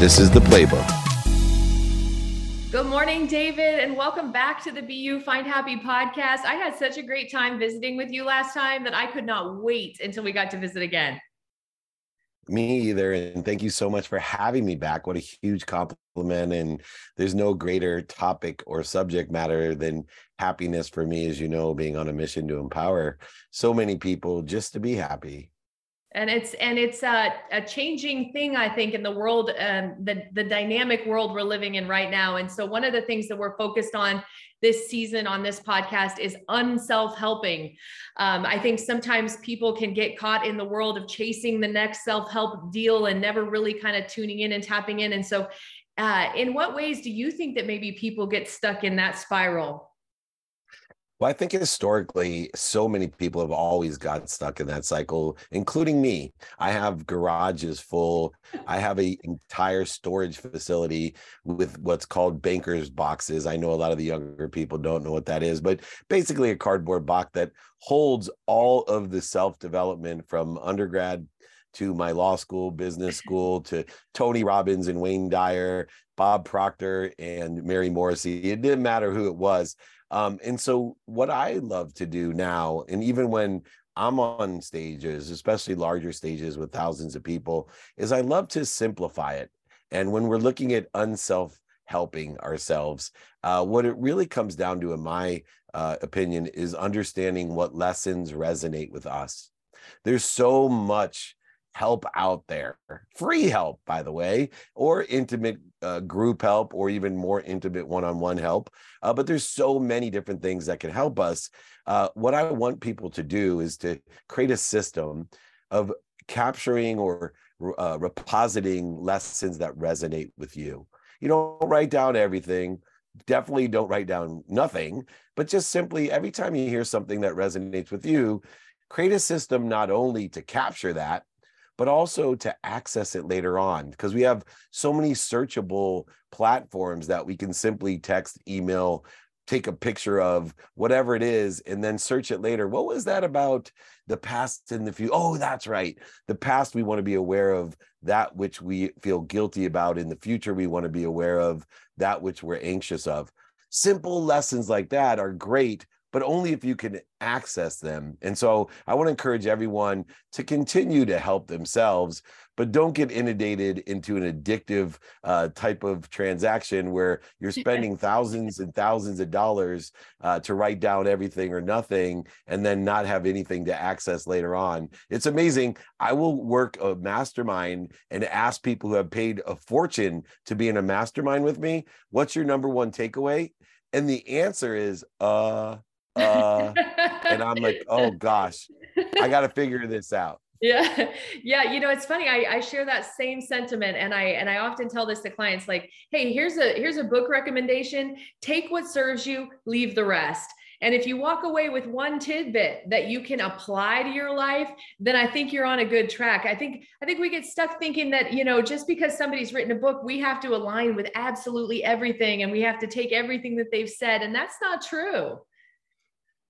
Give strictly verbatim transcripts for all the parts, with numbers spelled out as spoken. This is the playbook. Good morning, David, and welcome back to the Be You Find Happy podcast. I had such a great time visiting with you last time that I could not wait until we got to visit again. Me either. And thank you so much for having me back. What a huge compliment. And there's no greater topic or subject matter than happiness for me, as you know, being on a mission to empower so many people just to be happy. And it's and it's a, a changing thing, I think, in the world, um, the, the dynamic world we're living in right now. And so one of the things that we're focused on this season on this podcast is unself-helping. Um, I think sometimes people can get caught in the world of chasing the next self-help deal and never really kind of tuning in and tapping in. And so uh, in what ways do you think that maybe people get stuck in that spiral? Well, I think historically, so many people have always got stuck in that cycle, including me. I have garages full. I have an entire storage facility with what's called banker's boxes. I know a lot of the younger people don't know what that is, but basically a cardboard box that holds all of the self-development from undergrad to my law school, business school, to Tony Robbins and Wayne Dyer, Bob Proctor and Mary Morrissey. It didn't matter who it was. Um, and so what I love to do now, and even when I'm on stages, especially larger stages with thousands of people, is I love to simplify it. And when we're looking at unself-helping ourselves, uh, what it really comes down to, in my uh, opinion, is understanding what lessons resonate with us. There's so much help out there, free help, by the way, or intimate uh, group help, or even more intimate one-on-one help. Uh, but there's so many different things that can help us. Uh, what I want people to do is to create a system of capturing or uh, repositing lessons that resonate with you. You don't write down everything. Definitely don't write down nothing, but just simply every time you hear something that resonates with you, create a system not only to capture that, but also to access it later on, because we have so many searchable platforms that we can simply text, email, take a picture of whatever it is, and then search it later. What was that about the past and the future? Oh, that's right. The past, we want to be aware of that which we feel guilty about. In the future, we want to be aware of that which we're anxious of. Simple lessons like that are great, but only if you can access them. And so I want to encourage everyone to continue to help themselves, but don't get inundated into an addictive uh, type of transaction where you're spending thousands and thousands of dollars uh, to write down everything or nothing, and then not have anything to access later on. It's amazing. I will work a mastermind and ask people who have paid a fortune to be in a mastermind with me, what's your number one takeaway? And the answer is, uh, Uh, and I'm like, oh gosh, I got to figure this out. Yeah. Yeah. You know, it's funny. I, I share that same sentiment. And I, and I often tell this to clients, like, hey, here's a, here's a book recommendation. Take what serves you, leave the rest. And if you walk away with one tidbit that you can apply to your life, then I think you're on a good track. I think, I think we get stuck thinking that, you know, just because somebody's written a book, we have to align with absolutely everything. And we have to take everything that they've said. And that's not true.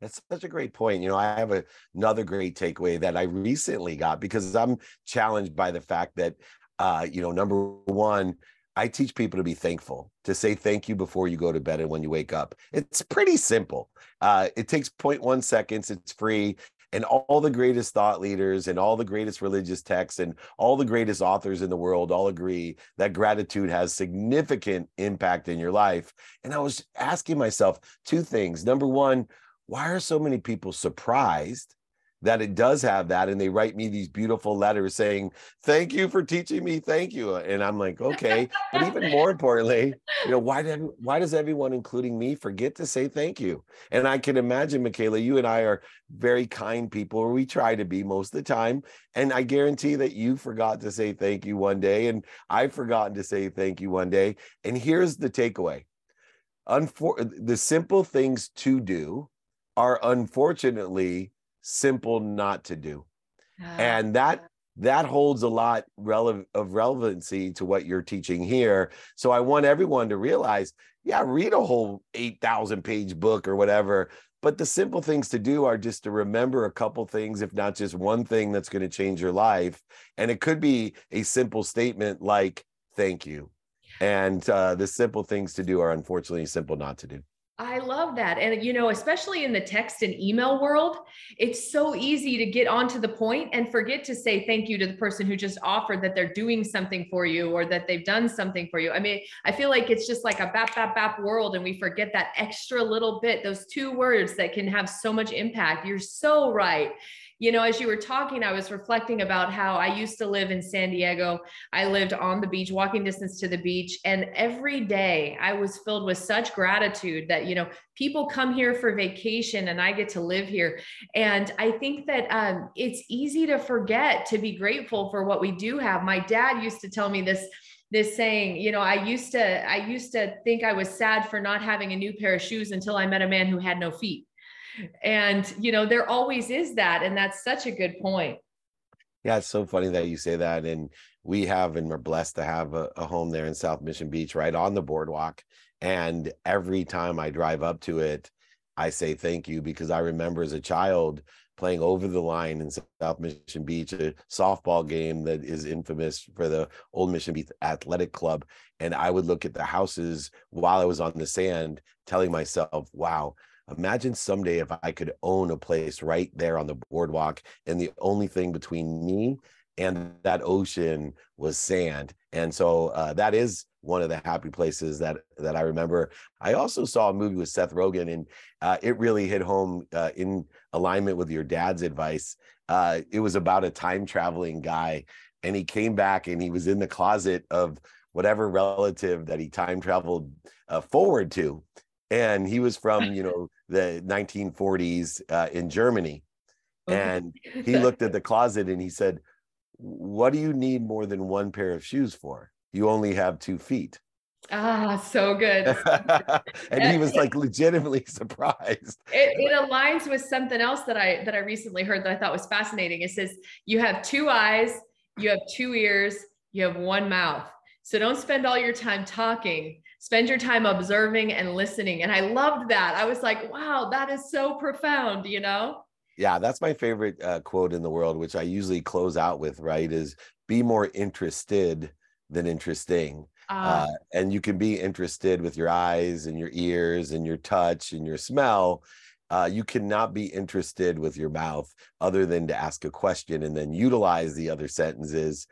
That's such a great point. You know, I have a, another great takeaway that I recently got, because I'm challenged by the fact that, uh, you know, number one, I teach people to be thankful, to say thank you before you go to bed and when you wake up. It's pretty simple. Uh, it takes zero point one seconds. It's free. And all the greatest thought leaders and all the greatest religious texts and all the greatest authors in the world all agree that gratitude has significant impact in your life. And I was asking myself two things. Number one, why are so many people surprised that it does have that? And they write me these beautiful letters saying, thank you for teaching me. Thank you. And I'm like, okay. But even more importantly, you know, why did, why does everyone, including me, forget to say thank you? And I can imagine, Michaela, you and I are very kind people, or we try to be most of the time. And I guarantee that you forgot to say thank you one day. And I've forgotten to say thank you one day. And here's the takeaway. Unfor- the simple things to do are unfortunately simple not to do. Uh, and that that holds a lot rele- of relevancy to what you're teaching here. So I want everyone to realize, yeah, read a whole eight thousand page book or whatever, but the simple things to do are just to remember a couple things, if not just one thing that's going to change your life. And it could be a simple statement like, thank you. And uh, the simple things to do are unfortunately simple not to do. I love that. And, you know, especially in the text and email world, it's so easy to get onto the point and forget to say thank you to the person who just offered that they're doing something for you or that they've done something for you. I mean, I feel like it's just like a bap, bap, bap world. And we forget that extra little bit, those two words that can have so much impact. You're so right. You know, as you were talking, I was reflecting about how I used to live in San Diego. I lived on the beach, walking distance to the beach. And every day I was filled with such gratitude that, you know, people come here for vacation and I get to live here. And I think that um, it's easy to forget to be grateful for what we do have. My dad used to tell me this This saying, you know, I used to, I used to think I was sad for not having a new pair of shoes until I met a man who had no feet. And, you know, there always is that. And that's such a good point. Yeah, it's so funny that you say that. And we have, and we're blessed to have a, a home there in South Mission Beach, right on the boardwalk. And every time I drive up to it, I say thank you, because I remember as a child playing over the line in South Mission Beach, a softball game that is infamous for the Old Mission Beach Athletic Club. And I would look at the houses while I was on the sand, telling myself, wow, imagine someday if I could own a place right there on the boardwalk, and the only thing between me and that ocean was sand. And so uh, that is one of the happy places that that I remember. I also saw a movie with Seth Rogen, and uh, it really hit home uh, in alignment with your dad's advice. Uh, it was about a time traveling guy, and he came back and he was in the closet of whatever relative that he time traveled uh, forward to. And he was from, you know, the nineteen forties uh, in Germany. And he looked at the closet and he said, what do you need more than one pair of shoes for? You only have two feet. Ah, so good. And he was like legitimately surprised. It, it aligns with something else that I that I recently heard that I thought was fascinating. It says, you have two eyes, you have two ears, you have one mouth. So don't spend all your time talking. Spend your time observing and listening. And I loved that. I was like, wow, that is so profound, you know? Yeah, that's my favorite uh, quote in the world, which I usually close out with, right, is be more interested than interesting. Uh, uh, and you can be interested with your eyes and your ears and your touch and your smell. Uh, you cannot be interested with your mouth other than to ask a question and then utilize the other sentences.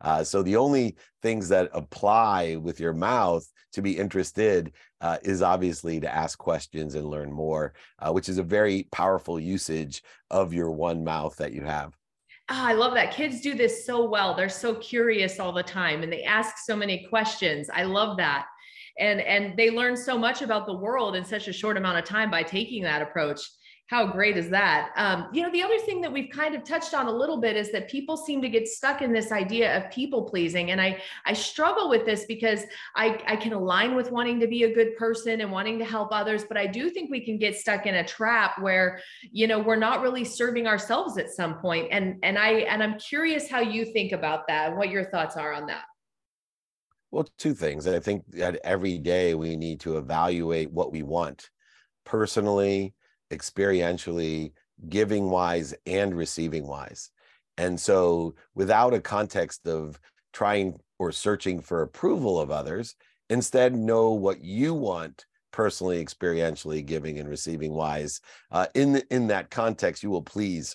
Uh, so the only things that apply with your mouth to be interested uh, is obviously to ask questions and learn more, uh, which is a very powerful usage of your one mouth that you have. Oh, I love that. Kids do this so well. They're so curious all the time and they ask so many questions. I love that. And, and they learn so much about the world in such a short amount of time by taking that approach. How great is that? Um, you know, the other thing that we've kind of touched on a little bit is that people seem to get stuck in this idea of people pleasing. And I, I struggle with this because I, I can align with wanting to be a good person and wanting to help others. But I do think we can get stuck in a trap where, you know, we're not really serving ourselves at some point. And, and, I, and I'm curious how you think about that and what your thoughts are on that. Well, two things. I think that every day we need to evaluate what we want personally, experientially, giving wise and receiving wise. And so without a context of trying or searching for approval of others, instead know what you want personally, experientially, giving and receiving wise. Uh, in, the, in that context, you will please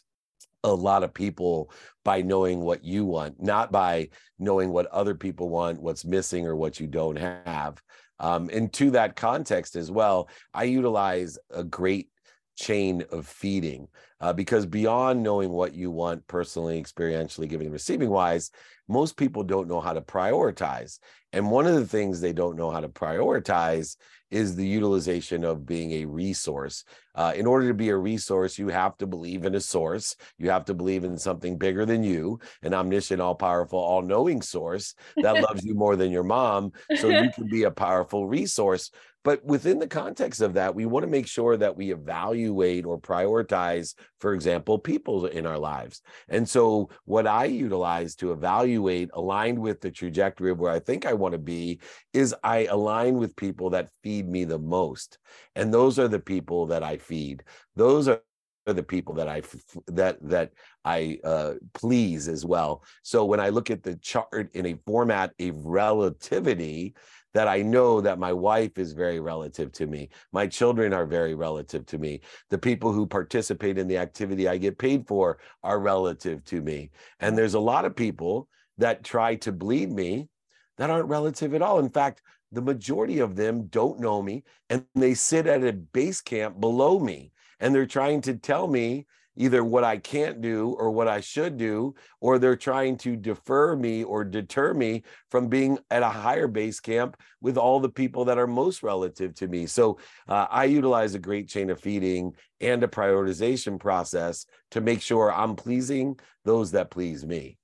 a lot of people by knowing what you want, not by knowing what other people want, what's missing or what you don't have. Um, and to that context as well, I utilize a great chain of feeding uh, because beyond knowing what you want personally, experientially, giving and receiving wise, most people don't know how to prioritize. And one of the things they don't know how to prioritize is the utilization of being a resource. Uh, in order to be a resource, you have to believe in a source. You have to believe in something bigger than you, an omniscient, all-powerful, all-knowing source that loves you more than your mom, so you can be a powerful resource. But within the context of that, we want to make sure that we evaluate or prioritize, for example, people in our lives. And so what I utilize to evaluate, aligned with the trajectory of where I think I want to be, is I align with people that feed me the most. And those are the people that I feed. Those are are the people that I that that I uh, please as well. So when I look at the chart in a format of relativity, that I know that my wife is very relative to me. My children are very relative to me. The people who participate in the activity I get paid for are relative to me. And there's a lot of people that try to bleed me that aren't relative at all. In fact, the majority of them don't know me, and they sit at a base camp below me, and they're trying to tell me either what I can't do or what I should do, or they're trying to defer me or deter me from being at a higher base camp with all the people that are most relative to me. So uh, I utilize a great chain of feeding and a prioritization process to make sure I'm pleasing those that please me.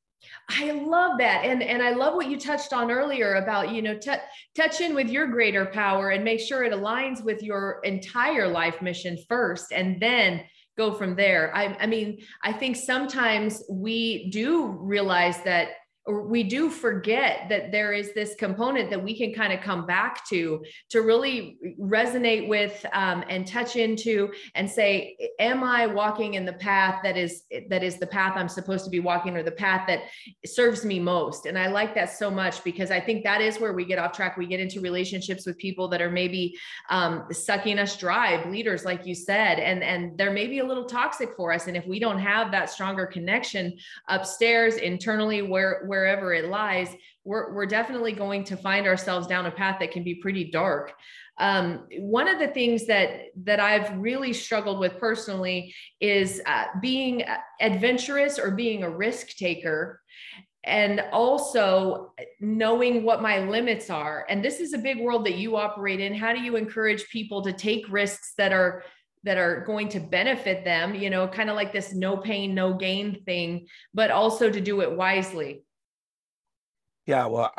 I love that. And, and I love what you touched on earlier about, you know, t- touch in with your greater power and make sure it aligns with your entire life mission first, and then go from there. I, I mean, I think sometimes we do realize that, or we do forget that there is this component that we can kind of come back to, to really resonate with um, and touch into and say, am I walking in the path that is, that is the path I'm supposed to be walking, or the path that serves me most? And I like that so much, because I think that is where we get off track. We get into relationships with people that are maybe um, sucking us dry, bleeders, like you said, and, and they're maybe a little toxic for us. And if we don't have that stronger connection upstairs, internally, where, where wherever it lies, we're, we're definitely going to find ourselves down a path that can be pretty dark. Um, one of the things that, that I've really struggled with personally is uh, being adventurous or being a risk taker, and also knowing what my limits are. And this is a big world that you operate in. How do you encourage people to take risks that are that are going to benefit them, you know, kind of like this no pain, no gain thing, but also to do it wisely? Yeah, well,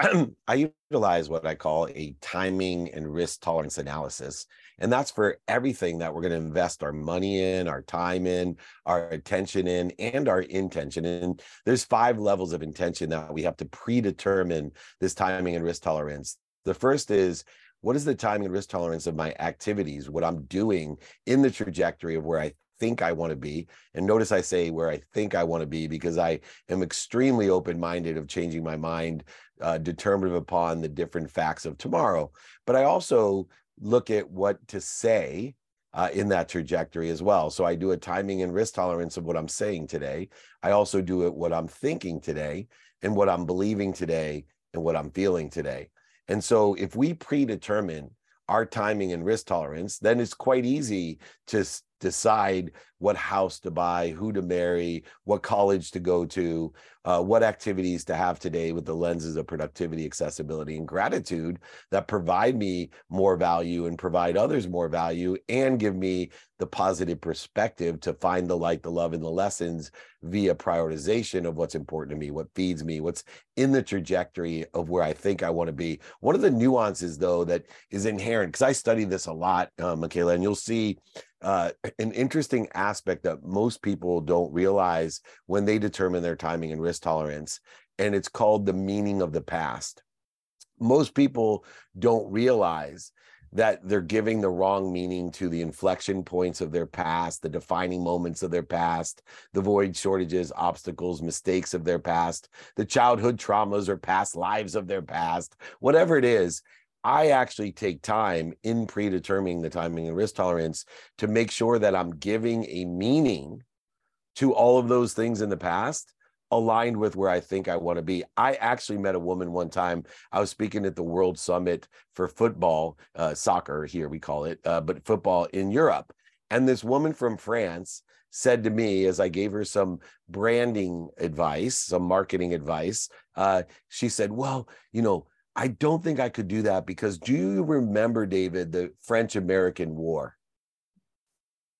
I utilize what I call a timing and risk tolerance analysis. And that's for everything that we're going to invest our money in, our time in, our attention in, and our intention. And there's five levels of intention that we have to predetermine this timing and risk tolerance. The first is, what is the timing and risk tolerance of my activities, what I'm doing in the trajectory of where I think I want to be? And notice I say where I think I want to be, because I am extremely open-minded of changing my mind, uh, determinative upon the different facts of tomorrow. But I also look at what to say Uh, in that trajectory as well. So I do a timing and risk tolerance of what I'm saying today. I also do it what I'm thinking today, and what I'm believing today, and what I'm feeling today. And so if we predetermine our timing and risk tolerance, then it's quite easy to s- decide what house to buy, who to marry, what college to go to, uh, what activities to have today with the lenses of productivity, accessibility, and gratitude that provide me more value and provide others more value and give me the positive perspective to find the light, the love, and the lessons via prioritization of what's important to me, what feeds me, what's in the trajectory of where I think I want to be. One of the nuances, though, that is inherent, because I study this a lot, uh, Michaela, and you'll see uh, an interesting aspect that most people don't realize when they determine their timing and risk tolerance, and it's called the meaning of the past. Most people don't realize that they're giving the wrong meaning to the inflection points of their past, the defining moments of their past, the void, shortages, obstacles, mistakes of their past, the childhood traumas or past lives of their past, whatever it is. I actually take time in predetermining the timing and risk tolerance to make sure that I'm giving a meaning to all of those things in the past, aligned with where I think I want to be. I actually met a woman one time. I was speaking at the World Summit for football, uh, soccer here we call it, uh, but football in Europe. And this woman from France said to me, as I gave her some branding advice, some marketing advice, uh, she said, well, you know, I don't think I could do that because do you remember, David, the French-American War?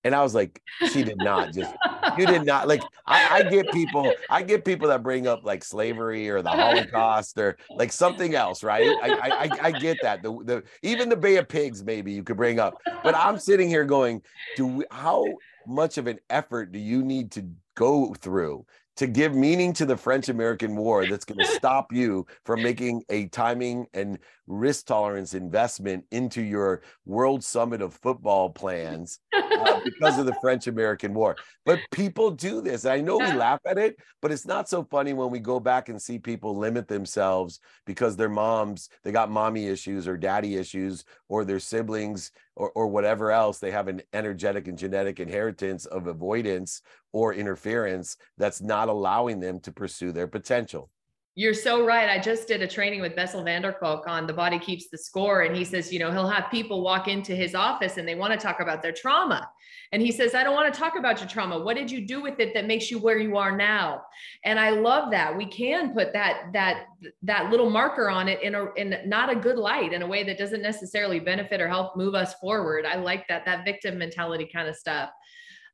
And I was like, she did not just, you did not like, I, I get people, I get people that bring up like slavery or the Holocaust or like something else, right? I I, I get that. The, the even the Bay of Pigs, maybe you could bring up, but I'm sitting here going, do we, how much of an effort do you need to go through to give meaning to the French-American War that's going to stop you from making a timing and risk tolerance investment into your World Summit of football plans uh, because of the French-American War. But people do this. I know we laugh at it, but it's not so funny when we go back and see people limit themselves because their moms, they got mommy issues or daddy issues, or their siblings or, or whatever else. They have an energetic and genetic inheritance of avoidance or interference that's not allowing them to pursue their potential. You're so right. I just did a training with Bessel van der Kolk on The Body Keeps the Score. And he says, you know, he'll have people walk into his office and they want to talk about their trauma. And he says, I don't want to talk about your trauma. What did you do with it that makes you where you are now? And I love that. We can put that, that, that little marker on it in a, in not a good light, in a way that doesn't necessarily benefit or help move us forward. I like that, that victim mentality kind of stuff.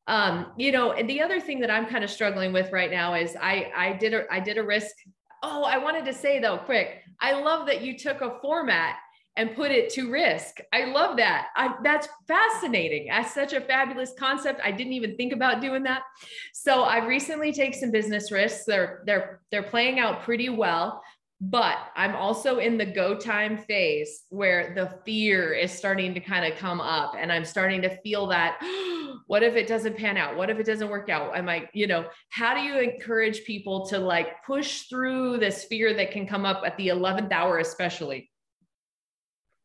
Um, you know, and the other thing that I'm kind of struggling with right now is I, I did, a, I did a risk. Oh, I wanted to say though, quick, I love that you took a format and put it to risk. I love that. I, that's fascinating. That's such a fabulous concept. I didn't even think about doing that. So I recently take some business risks. They're, they're, they're playing out pretty well, but I'm also in the go time phase where the fear is starting to kind of come up, and I'm starting to feel that, what if it doesn't pan out? What if it doesn't work out? Am I, you know, how do you encourage people to like push through this fear that can come up at the eleventh hour, especially?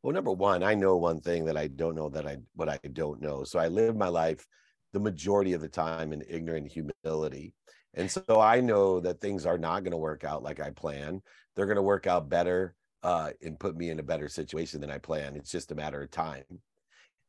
Well, number one, I know one thing that I don't know that I, what I don't know. So I live my life the majority of the time in ignorant humility. And so I know that things are not going to work out like I plan. They're going to work out better uh, and put me in a better situation than I plan. It's just a matter of time.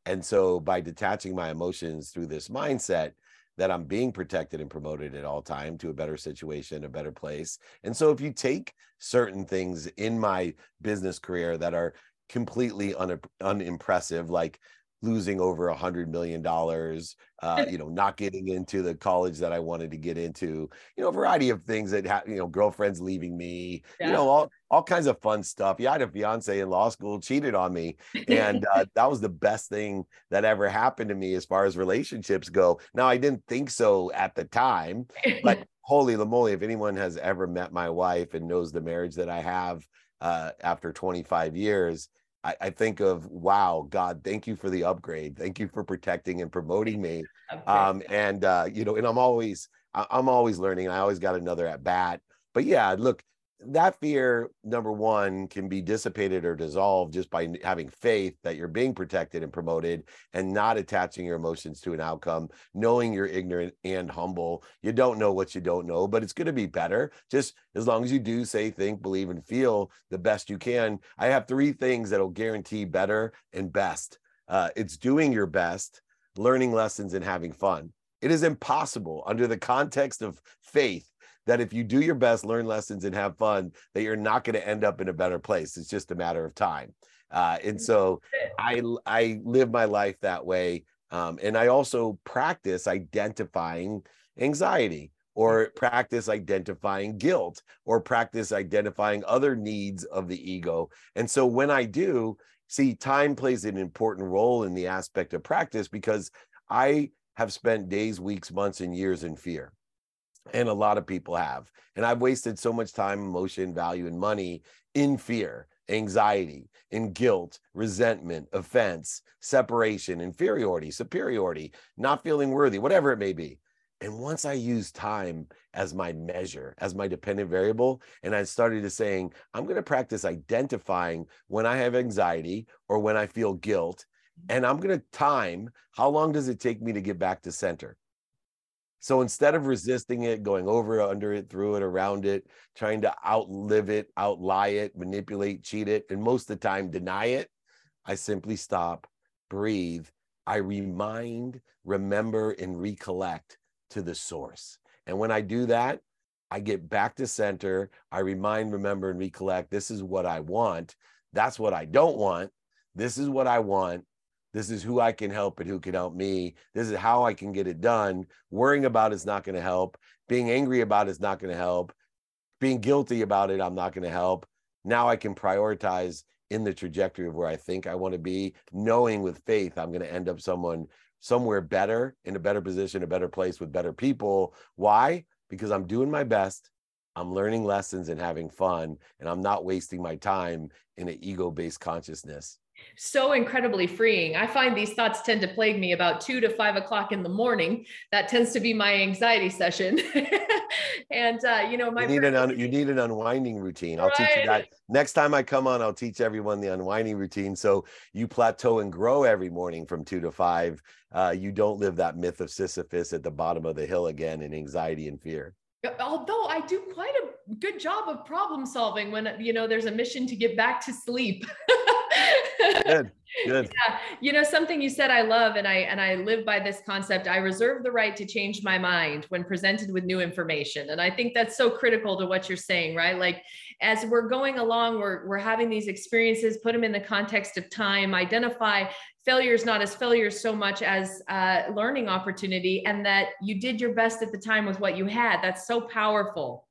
And so by detaching my emotions through this mindset that I'm being protected and promoted at all time to a better situation, a better place. And so if you take certain things in my business career that are completely un- unimpressive, like losing over a hundred million dollars, uh, you know, not getting into the college that I wanted to get into, you know, a variety of things that, ha- you know, girlfriends leaving me, yeah. you know, all, all kinds of fun stuff. Yeah. I had a fiance in law school, cheated on me. And uh, that was the best thing that ever happened to me as far as relationships go. Now, I didn't think so at the time, but holy moly, if anyone has ever met my wife and knows the marriage that I have uh, after twenty-five years, I think of, wow, God, thank you for the upgrade. Thank you for protecting and promoting me. Okay. Um, and, uh, you know, and I'm always, I'm always learning. I always got another at bat, but yeah, look, that fear, number one, can be dissipated or dissolved just by having faith that you're being protected and promoted and not attaching your emotions to an outcome, knowing you're ignorant and humble. You don't know what you don't know, but it's going to be better. Just as long as you do say, think, believe, and feel the best you can. I have three things that'll guarantee better and best. Uh, it's doing your best, learning lessons, and having fun. It is impossible under the context of faith that if you do your best, learn lessons, and have fun, that you're not going to end up in a better place. It's just a matter of time. Uh, and so I, I live my life that way. Um, and I also practice identifying anxiety, or practice identifying guilt, or practice identifying other needs of the ego. And so when I do, see, time plays an important role in the aspect of practice, because I have spent days, weeks, months, and years in fear. And a lot of people have. And I've wasted so much time, emotion, value, and money in fear, anxiety, in guilt, resentment, offense, separation, inferiority, superiority, not feeling worthy, whatever it may be. And once I used time as my measure, as my dependent variable, and I started to saying, I'm going to practice identifying when I have anxiety or when I feel guilt, and I'm going to time how long does it take me to get back to center. So instead of resisting it, going over, under it, through it, around it, trying to outlive it, outlie it, manipulate, cheat it, and most of the time deny it, I simply stop, breathe. I remind, remember, and recollect to the source. And when I do that, I get back to center. I remind, remember, and recollect. This is what I want. That's what I don't want. This is what I want. This is who I can help and who can help me. This is how I can get it done. Worrying about it's not going to help. Being angry about it's not going to help. Being guilty about it, I'm not going to help. Now I can prioritize in the trajectory of where I think I want to be, knowing with faith I'm going to end up someone somewhere better, in a better position, a better place with better people. Why? because I'm doing my best, I'm learning lessons and having fun, and I'm not wasting my time in an ego-based consciousness. So incredibly freeing. I find these thoughts tend to plague me about two to five o'clock in the morning. That tends to be my anxiety session. and, uh, you know, my you need, an un- you need an unwinding routine. I'll right. teach you that. Next time I come on, I'll teach everyone the unwinding routine. So you plateau and grow every morning from two to five. Uh, you don't live that myth of Sisyphus at the bottom of the hill again in anxiety and fear. Although I do quite a good job of problem solving when, you know, there's a mission to get back to sleep. Good, good. Yeah. You know, something you said I love, and I and I live by this concept. I reserve the right to change my mind when presented with new information. And I think that's so critical to what you're saying, right? Like, as we're going along, we're we're having these experiences, put them in the context of time, identify failures not as failures so much as uh, learning opportunity, and that you did your best at the time with what you had. That's so powerful,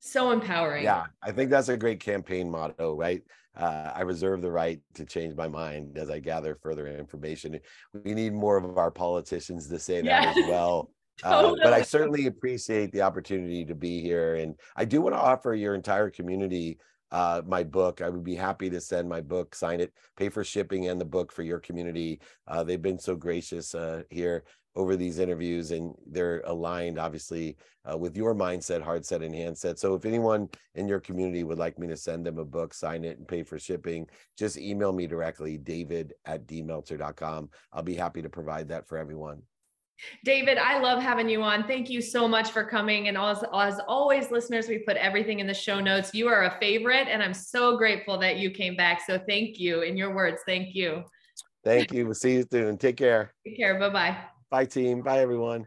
so empowering. Yeah, I think that's a great campaign motto, right? Uh, I reserve the right to change my mind as I gather further information. We need more of our politicians to say that yeah. as well. Totally. Uh, but I certainly appreciate the opportunity to be here. And I do want to offer your entire community uh, my book. I would be happy to send my book, sign it, pay for shipping and the book for your community. Uh, they've been so gracious uh, here over these interviews, and they're aligned obviously uh, with your mindset, heart set, and handset. So if anyone in your community would like me to send them a book, sign it, and pay for shipping, just email me directly, david at d melter dot com. I'll be happy to provide that for everyone. David, I love having you on. Thank you so much for coming. And as, as always, listeners, we put everything in the show notes. You are a favorite, and I'm so grateful that you came back. So thank you. In your words, thank you. Thank you. We'll see you soon. Take care. Take care. Bye-bye. Bye, team. Bye, everyone.